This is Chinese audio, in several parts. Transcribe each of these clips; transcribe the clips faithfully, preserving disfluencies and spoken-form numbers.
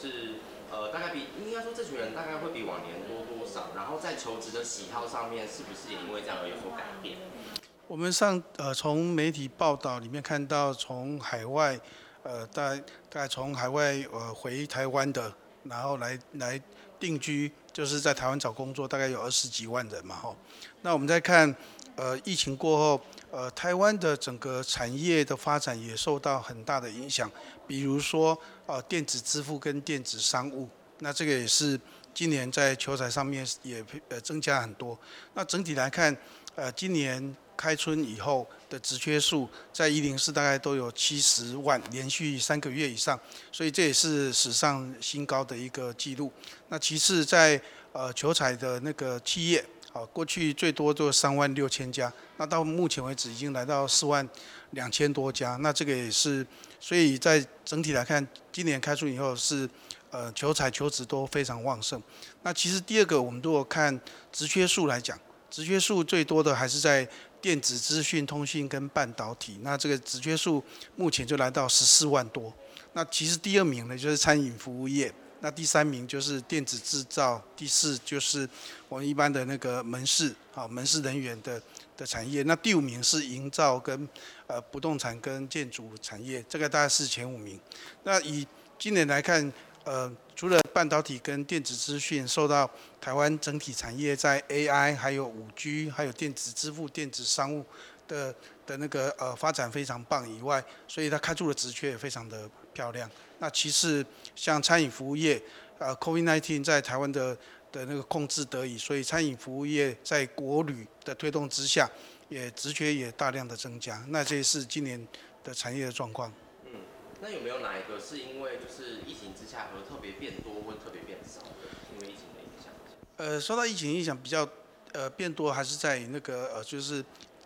是呃，大概比应该说这群人大概会比往年多多少？然后在求职的喜好上面，是不是也因为这样而有所改变？我们上呃从媒体报道里面看到，从海外呃大概大概从海外呃回台湾的，然后来来定居，就是在台湾找工作，大概有二十几万人嘛吼。那我们再看呃疫情过后。呃，台湾的整个产业的发展也受到很大的影响，比如说呃电子支付跟电子商务，那这个也是今年在求财上面也呃增加很多。那整体来看，呃今年开春以后的职缺数在一零四大概都有七十万，连续三个月以上，所以这也是史上新高的一个记录。那其次在呃求财的那个企业。好，过去最多就三万六千家，那到目前为止已经来到四万两千多家，那这个也是，所以在整体来看，今年开春以后是，呃，求财求职都非常旺盛。那其实第二个，我们如果看职缺数来讲，职缺数最多的还是在电子资讯通信跟半导体，那这个职缺数目前就来到十四万多。那其实第二名呢就是餐饮服务业。那第三名就是电子制造，第四就是我们一般的那个门市啊，门市人员的的产业。那第五名是营造跟呃不动产跟建筑产业，这个大概是前五名。那以今年来看，呃，除了半导体跟电子资讯受到台湾整体产业在 A I 还有 五G 还有电子支付、电子商务的的那个呃发展非常棒以外，所以它开出的职缺也非常的漂亮。那其次，像餐饮服务业，呃 ，COVID 十九 在台湾的的那个控制得以，所以餐饮服务业在国旅的推动之下，也职缺也大量的增加。那这是今年的产业的状况。嗯，那有没有哪一个是因为就是疫情之下而特别变多或特别变少的？因为疫情的影响？呃，受到疫情影响比较呃变多，还是在那个呃就是。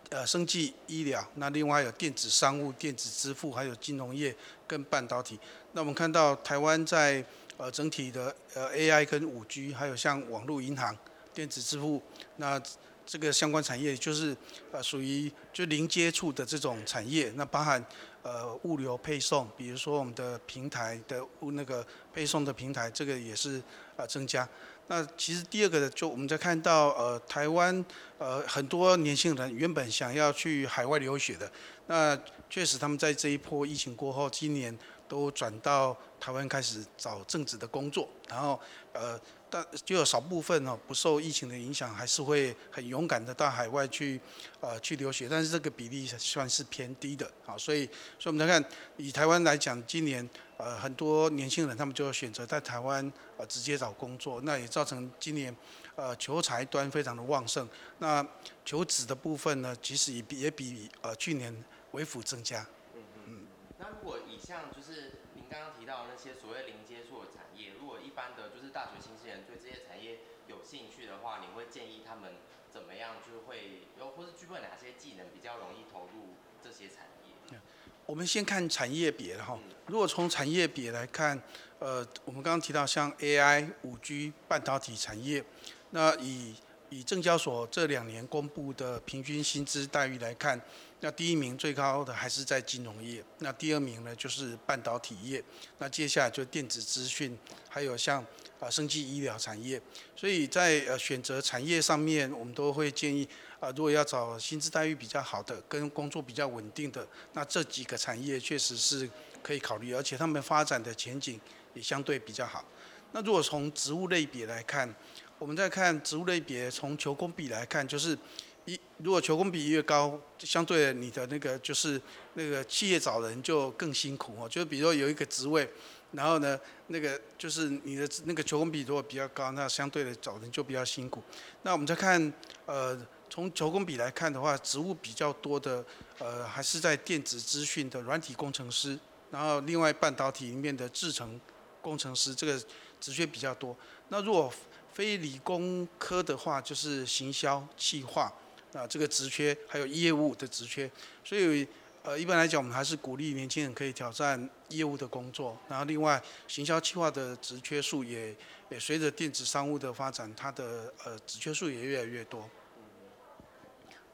呃，生技、医疗，那另外有电子商务、电子支付，还有金融业跟半导体。那我们看到台湾在呃整体的呃 A I 跟 五G， 还有像网络银行、电子支付，那这个相关产业就是呃属于就零接触的这种产业，那包含呃物流配送，比如说我们的平台的那个配送的平台，这个也是呃增加。那其实第二个的，就我们在看到，呃，台湾，呃，很多年轻人原本想要去海外留学的，那确实他们在这一波疫情过后，今年都转到台湾开始找正职的工作，然后，呃，但就有少部分哦，不受疫情的影响，还是会很勇敢的到海外去，呃，去留学，但是这个比例算是偏低的，好，所以，所以我们来看，以台湾来讲，今年。呃，很多年轻人他们就选择在台湾呃直接找工作，那也造成今年呃求财端非常的旺盛。那求职的部分呢，其实也比也比呃去年微幅增加。嗯嗯。那如果以像就是您刚刚提到的那些所谓零接触的产业，如果一般的就是大学新鲜人对这些产业有兴趣的话，你会建议他们怎么样就会，又或是具备哪些技能比较容易投入这些产业？嗯，我们先看产业别哈。如果从产业别来看，呃，我们刚刚提到像 A I、五G、半导体产业，那以以证交所这两年公布的平均薪资待遇来看，那第一名最高的还是在金融业，那第二名呢就是半导体业，那接下来就电子资讯，还有像啊生技医疗产业。所以在呃选择产业上面，我们都会建议。啊，如果要找薪资待遇比较好的、跟工作比较稳定的，那这几个产业确实是可以考虑，而且他们发展的前景也相对比较好。那如果从职务类别来看，我们再看职务类别，从求工比来看，就是一如果求工比越高，相对你的那个就是那个企业找人就更辛苦哦。就比如说有一个职位，然后呢，那个就是你的那个求工比如果比较高，那相对的找人就比较辛苦。那我们再看呃。从求工比来看的话，职务比较多的，呃，还是在电子资讯的软体工程师，然后另外半导体里面的制程工程师，这个职缺比较多。那如果非理工科的话，就是行销、企划啊，这个职缺还有业务的职缺。所以，呃，一般来讲，我们还是鼓励年轻人可以挑战业务的工作。然后，另外行销企划的职缺数也也随着电子商务的发展，它的呃职缺数也越来越多。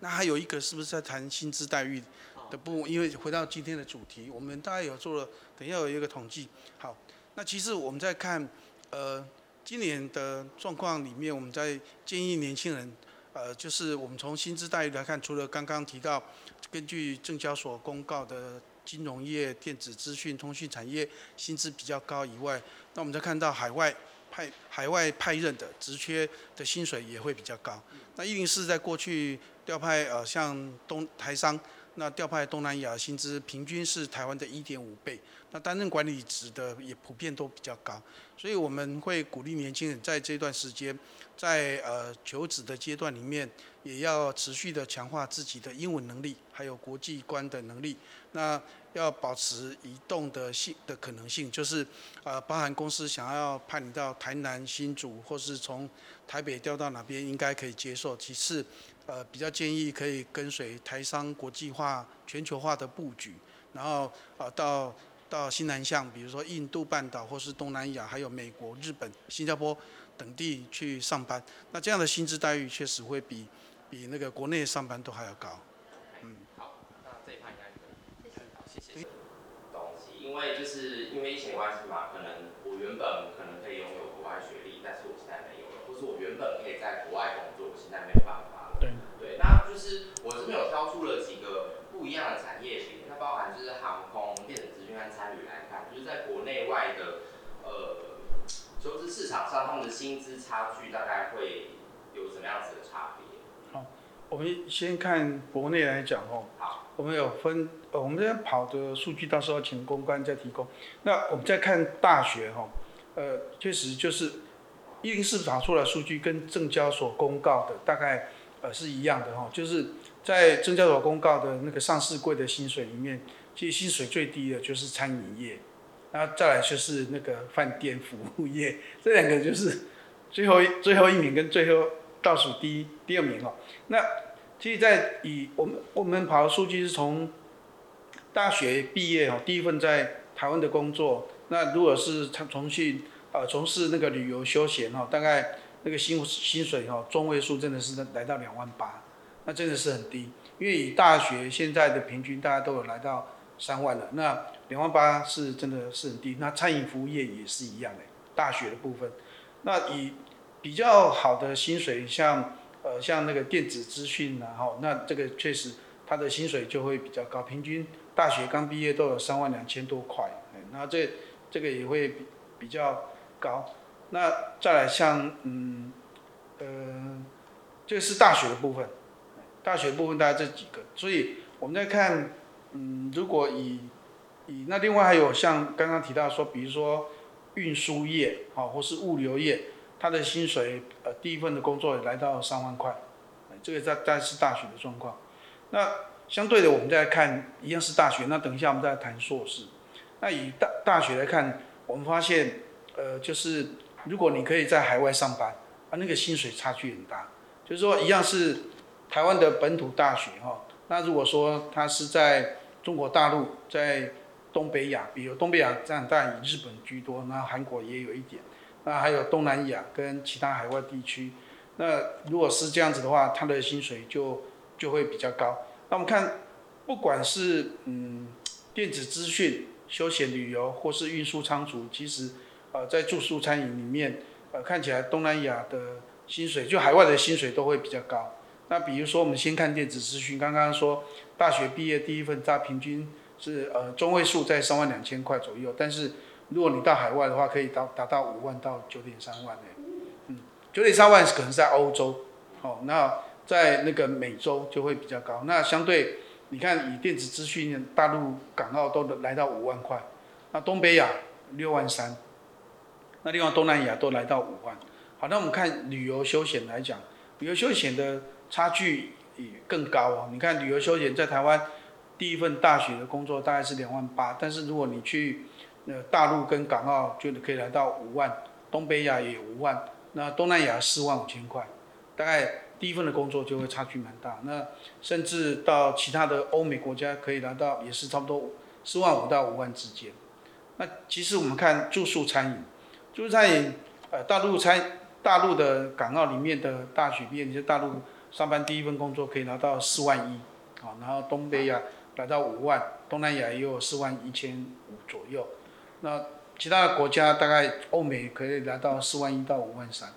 那还有一个是不是在谈薪资待遇的部分？因为回到今天的主题，我们大概有做了，等一下有一个统计。好，那其实我们在看，呃，今年的状况里面，我们在建议年轻人，呃，就是我们从薪资待遇来看，除了刚刚提到，根据证交所公告的金融业、电子资讯、通讯产业薪资比较高以外，那我们再看到海外。派海外派任的职缺的薪水也会比较高。那一零四在过去调派呃，像东台商，那调派东南亚薪资平均是台湾的 一点五倍。那担任管理职的也普遍都比较高，所以我们会鼓励年轻人在这段时间，在呃求职的阶段里面，也要持续的强化自己的英文能力，还有国际观的能力。那要保持移动的性的可能性，就是呃，包含公司想要派你到台南、新竹，或是从台北调到哪边，应该可以接受。其次，呃，比较建议可以跟随台商国际化、全球化的布局，然后呃到。到新南向，比如说印度半岛或是东南亚，还有美国、日本、新加坡等地去上班，那这样的薪资待遇确实会比比那个国内上班都还要高。嗯，好，那这一趴应该可以。谢谢。谢谢。懂，因为就是因为疫情关系嘛，可能我原本可能可以拥有国外学历，但是我现在没有了，或是我原本可以在国外工作，我现在没有办法了。对。对，那就是我这边有挑出了几个不一样的产业群，它包含就是航空、电子资讯和餐旅来看，就是在国内外的呃求职市场上，他们的薪资差距大概会有什么样子的差别？好，我们先看国内来讲哦。好，我们有分，呃，我们这边跑的数据，到时候请公关再提供。那我们再看大学哈，呃，确实就是一零四查出来的数据跟证交所公告的大概呃是一样的哈，就是。在证交所公告的那个上市柜的薪水里面，其实薪水最低的就是餐饮业，然后再来就是那个饭店服务业，这两个就是最后最后一名跟最后倒数第一第二名哦。那其实，在以我们我们跑的数据是从大学毕业哦，第一份在台湾的工作，那如果是从事呃从事那个旅游休闲哦，大概那个薪薪水哦，中位数真的是来到两万八。那真的是很低，因为以大学现在的平均，大家都有来到三万了。那两万八是真的是很低。那餐饮服务业也是一样的，大学的部分。那以比较好的薪水，像呃像那个电子资讯啊，哈，那这个确实它的薪水就会比较高，平均大学刚毕业都有三万两千多块，那这这个也会比比较高。那再来像嗯呃，这个是大学的部分。大学部分大概这几个，所以我们在看，嗯，如果以以那另外还有像刚刚提到说，比如说运输业，好、哦、或是物流业，它的薪水呃第一份的工作也来到三万块，这个在在是大学的状况。那相对的我们再看一样是大学，那等一下我们再谈硕士。那以大大学来看，我们发现呃就是如果你可以在海外上班，啊那个薪水差距很大，就是说一样是。台湾的本土大学哈，那如果说它是在中国大陆，在东北亚，比如东北亚占大以日本居多，那韩国也有一点，那还有东南亚跟其他海外地区，那如果是这样子的话，它的薪水就就会比较高。那我们看，不管是嗯电子资讯、休闲旅游或是运输仓储，其实呃在住宿餐饮里面，呃看起来东南亚的薪水，就海外的薪水都会比较高。那比如说，我们先看电子资讯，刚刚说大学毕业第一份，它平均是呃中位数在三万两千块左右，但是如果你到海外的话，可以达达到五万到九点三万诶，嗯，九点三万可能在欧洲，哦，那在那个美洲就会比较高。那相对你看，以电子资讯，大陆、港澳都来到五万块，那东北亚六万三，那另外东南亚都来到五万。好，那我们看旅游休闲来讲，旅游休闲的。差距也更高哦！你看旅游休闲在台湾第一份大学的工作大概是两万八，但是如果你去呃大陆跟港澳，就可以来到五万，东北亚也五万，那东南亚四万五千块，大概第一份的工作就会差距蛮大。那甚至到其他的欧美国家可以来到也是差不多四万五到五万之间。那其实我们看住宿餐饮，住宿餐饮呃大陆餐大陆的港澳里面的大学毕业，你是大陆。上班第一份工作可以拿到四万一，好，然后东北亚来到五万，东南亚也有四万一千五左右。那其他的国家大概欧美可以来到四万一到五万三，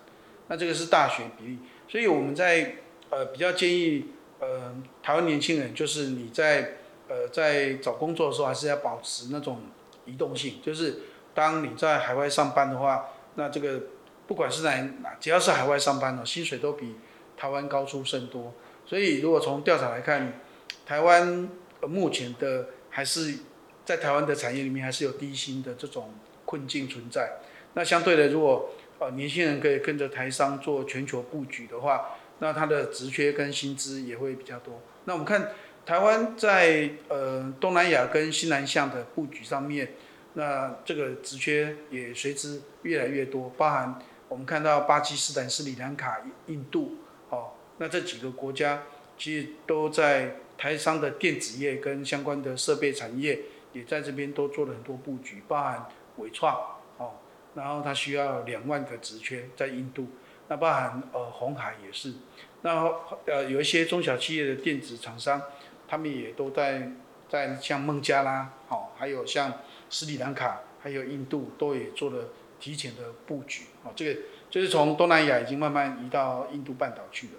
那这个是大学比例。所以我们在呃比较建议呃台湾年轻人，就是你在呃在找工作的时候还是要保持那种移动性，就是当你在海外上班的话，那这个不管是哪哪只要是海外上班的薪水都比台湾高出甚多。所以如果从调查来看，台湾目前的还是在台湾的产业里面还是有低薪的这种困境存在。那相对的，如果呃年轻人可以跟着台商做全球布局的话，那他的职缺跟薪资也会比较多。那我们看台湾在呃东南亚跟新南向的布局上面，那这个职缺也随之越来越多，包含我们看到巴基斯坦、斯里兰卡、印度，哦，那这几个国家其实都在台商的电子业跟相关的设备产业也在这边都做了很多布局，包含微创，哦，然后它需要两万个职缺在印度，那包含呃鸿海也是，那呃有一些中小企业的电子厂商，他们也都在在像孟加拉，哦，还有像斯里兰卡，还有印度都也做了提前的布局，哦，这个就是从东南亚已经慢慢移到印度半岛去了。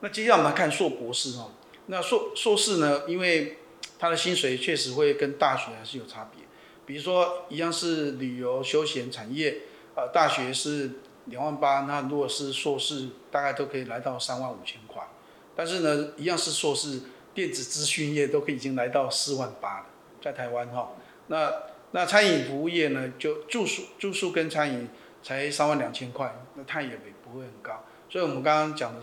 那接下来我们看硕博士哦，那硕硕士呢，因为他的薪水确实会跟大学还是有差别，比如说一样是旅游休闲产业，呃，大学是两万八，那如果是硕士大概都可以来到三万五千块，但是呢，一样是硕士，电子资讯业都可以已经来到四万八了，在台湾哈、哦，那那餐饮服务业呢，就住宿住宿跟餐饮才三万两千块，那它也不会很高，所以我们刚刚讲的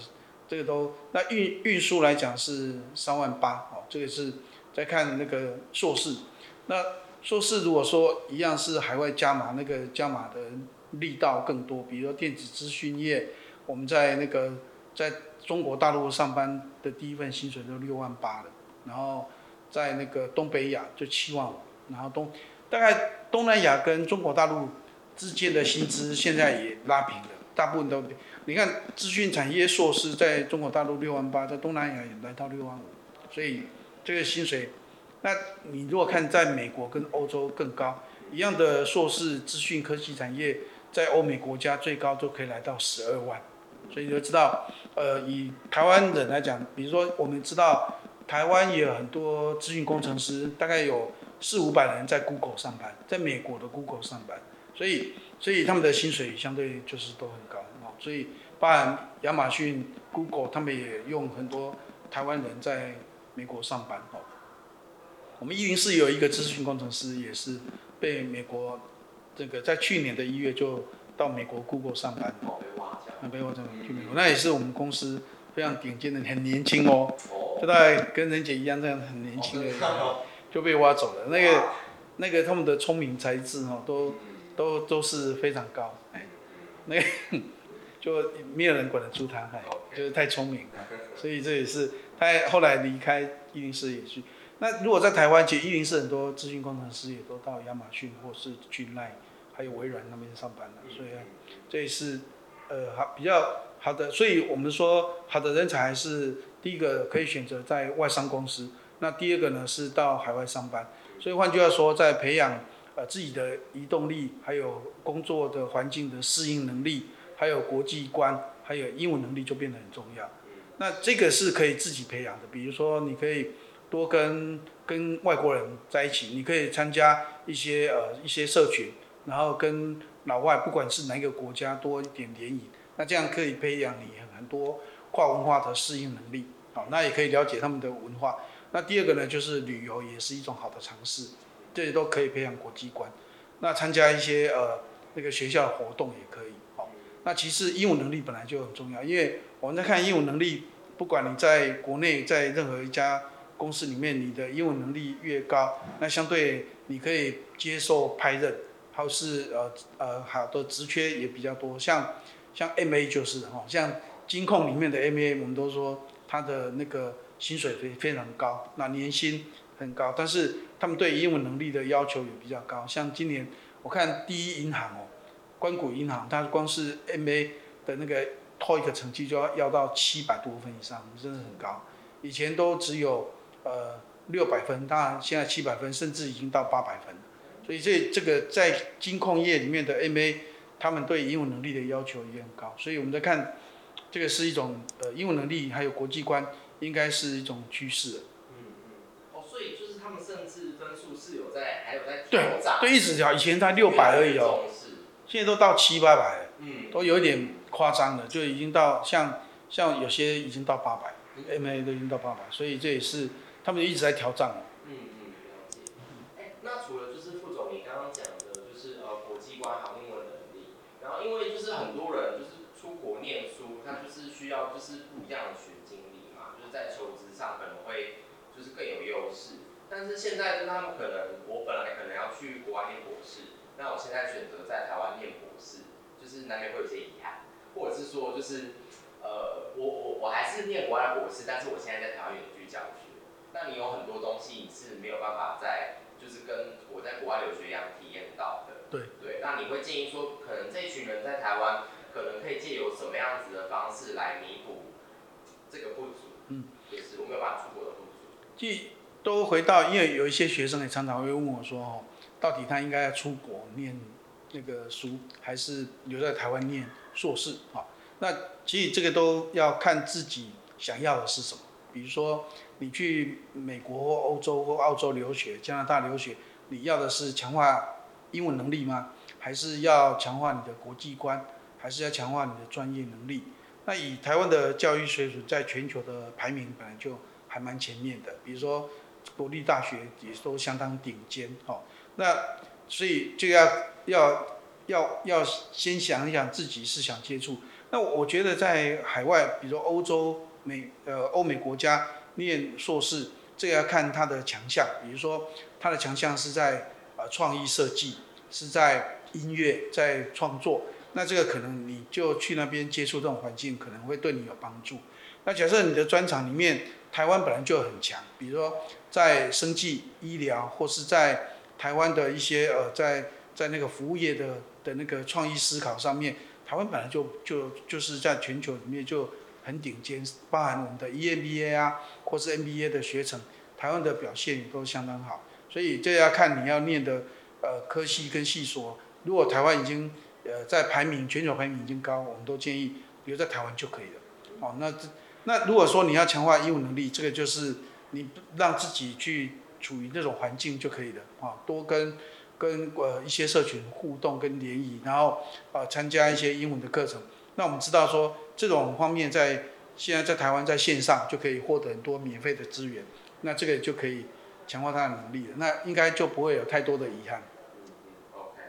这个都，那运运输来讲是三万八，哦，这个是。再看那个硕士，那硕士如果说一样是海外加码，那个加码的力道更多，比如说电子资讯业，我们在那个在中国大陆上班的第一份薪水都六万八了，然后在那个东北亚就七万五，然后东大概东南亚跟中国大陆之间的薪资现在也拉平了，大部分都，你看资讯产业硕士在中国大陆六万八，在东南亚也来到六万五，所以。这个薪水，那你如果看在美国跟欧洲更高，一样的硕士资讯科技产业在欧美国家最高都可以来到十二万，所以你就知道，呃，以台湾人来讲，比如说我们知道台湾也有很多资讯工程师，大概有四五百人在 Google 上班，在美国的 Google 上班，所以所以他们的薪水相对就是都很高，所以包含亚马逊、Google 他们也用很多台湾人在。美国上班哦，我们一零四有一个资讯工程师，也是被美国这个在去年的一月就到美国 Google 上班哦，被挖角去美国，那也是我们公司非常顶尖的，很年轻哦，就大概跟任姐一样这样很年轻的就被挖走了。那个那个他们的聪明才智哦，都都都是非常高，哎，那个就没有人管得住他，哎，就是太聪明了，所以这也是。他后来离开一零四也去，那如果在台湾，其实一零四很多资讯工程师也都到亚马逊或是去 G-Line， 还有微软那边上班了，所以这也是呃好比较好的，所以我们说好的人才还是第一个可以选择在外商公司，那第二个呢是到海外上班，所以换句话说，在培养呃自己的移动力，还有工作的环境的适应能力，还有国际观，还有英文能力就变得很重要。那这个是可以自己培养的，比如说你可以多跟跟外国人在一起，你可以参加一些呃一些社群，然后跟老外不管是哪一个国家多一点联谊，那这样可以培养你很多跨文化的适应能力，好，那也可以了解他们的文化。那第二个呢，就是旅游也是一种好的尝试，这些都可以培养国际观。那参加一些呃那个学校的活动也可以。那其实英文能力本来就很重要，因为我们在看英文能力，不管你在国内在任何一家公司里面，你的英文能力越高，那相对你可以接受派任，还有是呃呃好的职缺也比较多，像像 M A 就是哈，像金控里面的 M A， 我们都说它的那个薪水非常高，那年薪很高，但是他们对英文能力的要求也比较高，像今年我看第一银行哦。关谷银行，它光是 M A 的那个 T O E I C 成绩就要要到七百多分以上，真的很高。以前都只有呃六百分，当然现在七百分，甚至已经到八百分。所以这这个在金控业里面的 M A， 他们对英文能力的要求也很高，所以我们在看这个是一种呃英文能力还有国际观应该是一种趋势。嗯嗯。哦，所以就是他们甚至分数是有在还有在调涨。对，对，一直调，以前才六百而已哦，现在都到七八百，嗯，都有一点夸张了，就已经到像像有些已经到八百、嗯、，M A 都已经到八百，所以这也是他们一直在调涨了。嗯嗯，了解。哎，那除了就是副总你刚刚讲的，就是呃国际观还有英文能力，然后因为就是很多人就是出国念书，他就是需要就是不一样的学经历嘛，就是在求职上可能会就是更有优势。但是现在就是他们可能我本来可能要去国外念博士，那我现在选择在台湾念博士，就是难免会有些遗憾，或者是说就是呃我我我还是念国外的博士，但是我现在在台湾远距教学。那你有很多东西你是没有办法在，就是跟我在国外留学一样体验到的。对对，那你会建议说，可能这一群人在台湾，可能可以借由什么样子的方式来弥补这个不足？嗯，就是我没有办法出国的不足。即都回到，因为有一些学生也常常会问我说，哦，到底他应该要出国念那个书，还是留在台湾念硕士？啊，那其实这个都要看自己想要的是什么。比如说，你去美国或欧洲或澳洲留学、加拿大留学，你要的是强化英文能力吗？还是要强化你的国际观？还是要强化你的专业能力？那以台湾的教育水准，在全球的排名本来就还蛮前面的，比如说国立大学也都相当顶尖。哦，那所以就要要要要先想一想自己是想接触。那我觉得在海外，比如说欧洲。美呃，欧美国家念硕士，这个要看他的强项。比如说，他的强项是在呃创意设计，是在音乐，在创作。那这个可能你就去那边接触这种环境，可能会对你有帮助。那假设你的专长里面，台湾本来就很强，比如说在生技、医疗，或是在台湾的一些呃，在在那个服务业的的那个创意思考上面，台湾本来就就就是在全球里面就。很顶尖，包含我们的 E M B A 啊，或是 M B A 的学程，台湾的表现都相当好。所以这要看你要念的呃科系跟系所。如果台湾已经呃在排名全球排名已经高，我们都建议留在台湾就可以了。哦，那那如果说你要强化英文能力，这个就是你让自己去处于那种环境就可以了。哦，多跟跟呃一些社群互动跟联谊，然后呃参加一些英文的课程。那我们知道说，这种方面在现在在台湾在线上就可以获得很多免费的资源，那这个就可以强化他的能力了，那应该就不会有太多的遗憾。嗯嗯 ，OK。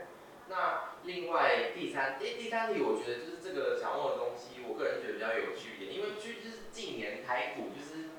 那另外第三第第三题，我觉得就是这个想问的东西，我个人觉得比较有趣一点，因为就是近年台股就是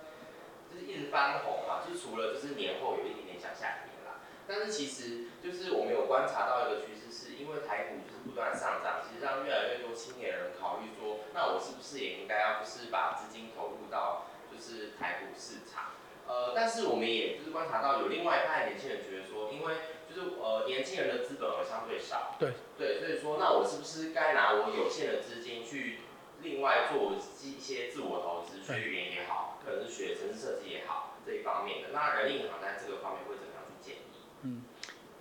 就是一直翻红嘛，就是除了就是年后有一点点小下跌啦，但是其实就是我们有观察到一个趋势，是因为台股就是不断上涨，其实让越来越多青年人考虑说，那我是不是也应该要就是把资金投入到就是台股市场？呃，但是我们也就是观察到有另外一派年轻人觉得说，因为就是呃年轻人的资本额相对少，对对，所以说那我是不是该拿我有限的资金去另外做一些自我投资，学语言也好，可能是学城市设计也好这一方面的？那人力银行在这个方面会怎么样去建议？嗯。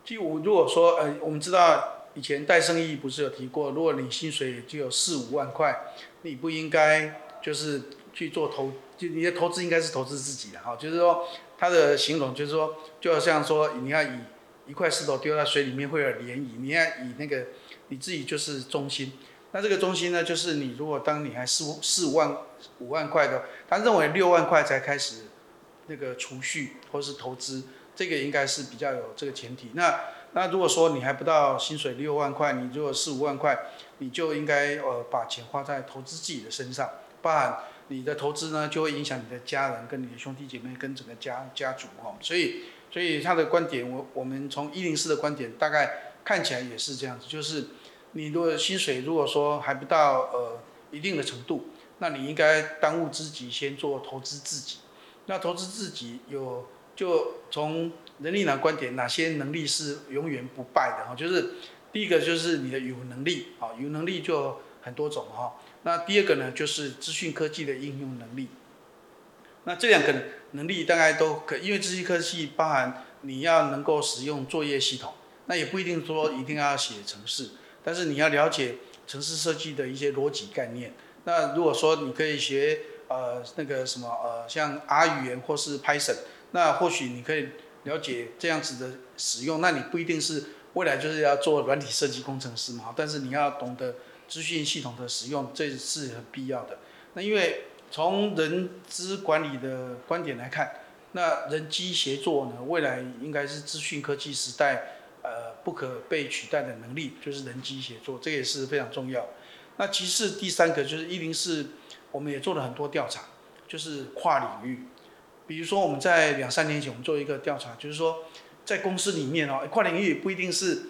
就我如果说，呃，我们知道以前戴胜义不是有提过，如果你薪水只有四五万块，你不应该就是去做投，就你的投资应该是投资自己的哈。就是说，他的形容就是说，就好像说，你要以一块石头丢在水里面会有涟漪，你要以那个你自己就是中心。那这个中心呢，就是你如果当你还四四五万五万块的，他认为六万块才开始那个储蓄或是投资。这个应该是比较有这个前提。那那如果说你还不到薪水六万块，你如果四五万块，你就应该呃把钱花在投资自己的身上，包含你的投资呢就会影响你的家人、跟你的兄弟姐妹、跟整个家家族哈。所以所以他的观点，我我们从一零四的观点大概看起来也是这样子，就是你如果薪水如果说还不到呃一定的程度，那你应该当务之急先做投资自己。那投资自己有。就从人力银行观点，哪些能力是永远不败的？就是第一个就是你的语文能力，啊，语文能力就很多种哈。那第二个呢，就是资讯科技的应用能力。那这两个能力大概都可，因为资讯科技包含你要能够使用作业系统，那也不一定说一定要写程式，但是你要了解程式设计的一些逻辑概念。那如果说你可以学呃那个什么呃像 R 语言或是 Python， 那或许你可以了解这样子的使用。那你不一定是未来就是要做软体设计工程师嘛，但是你要懂得资讯系统的使用，这是很必要的。那因为从人资管理的观点来看，那人机协作呢，未来应该是资讯科技时代呃不可被取代的能力，就是人机协作，这也是非常重要。那其次第三个就是一零四，我们也做了很多调查，就是跨领域。比如说我们在两三年前我们做一个调查，就是说在公司里面、哦、跨领域不一定是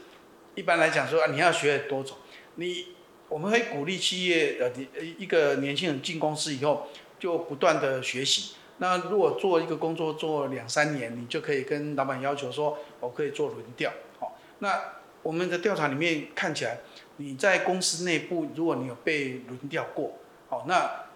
一般来讲说、啊、你要学很多种，你我们会鼓励企业呃一个年轻人进公司以后就不断的学习。那如果做一个工作做两三年，你就可以跟老板要求说我可以做轮调、哦、那我们的调查里面看起来，你在公司内部如果你有被轮调过、哦、那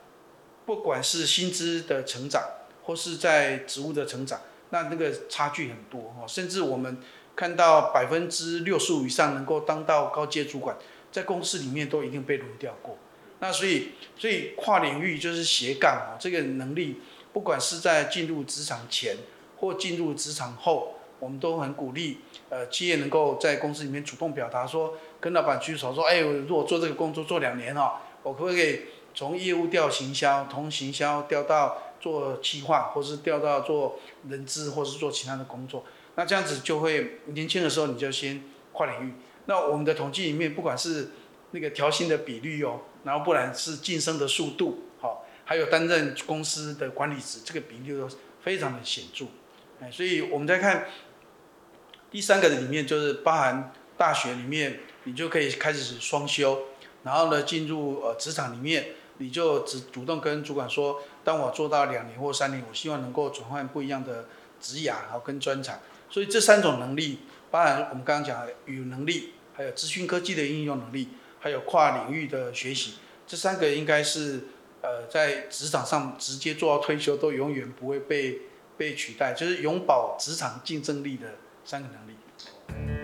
不管是薪资的成长或是在职务的成长，那那个差距很多、哦、甚至我们看到百分之六十五以上能够当到高阶主管，在公司里面都一定被轮调过。那所以所以跨领域就是斜杠、哦、这个能力，不管是在进入职场前或进入职场后，我们都很鼓励呃企业能够在公司里面主动表达说，跟老板举手说，哎，如果做这个工作做两年哦，我可不可以从业务调行销，从行销调到做企划，或是调到做人资，或是做其他的工作。那这样子就会年轻的时候你就先跨领域。那我们的统计里面，不管是那个调薪的比率哦，然后不然是晋升的速度，好，还有担任公司的管理职，这个比率都非常的显著。哎，所以我们在看第三个里面，就是包含大学里面，你就可以开始双修，然后呢进入呃职场里面，你就只主动跟主管说，当我做到两年或三年，我希望能够转换不一样的职涯然后跟专长。所以这三种能力，包含我们刚刚讲的语能力，还有资讯科技的应用能力，还有跨领域的学习，这三个应该是呃在职场上直接做到退休都永远不会被被取代，就是永葆职场竞争力的三个能力。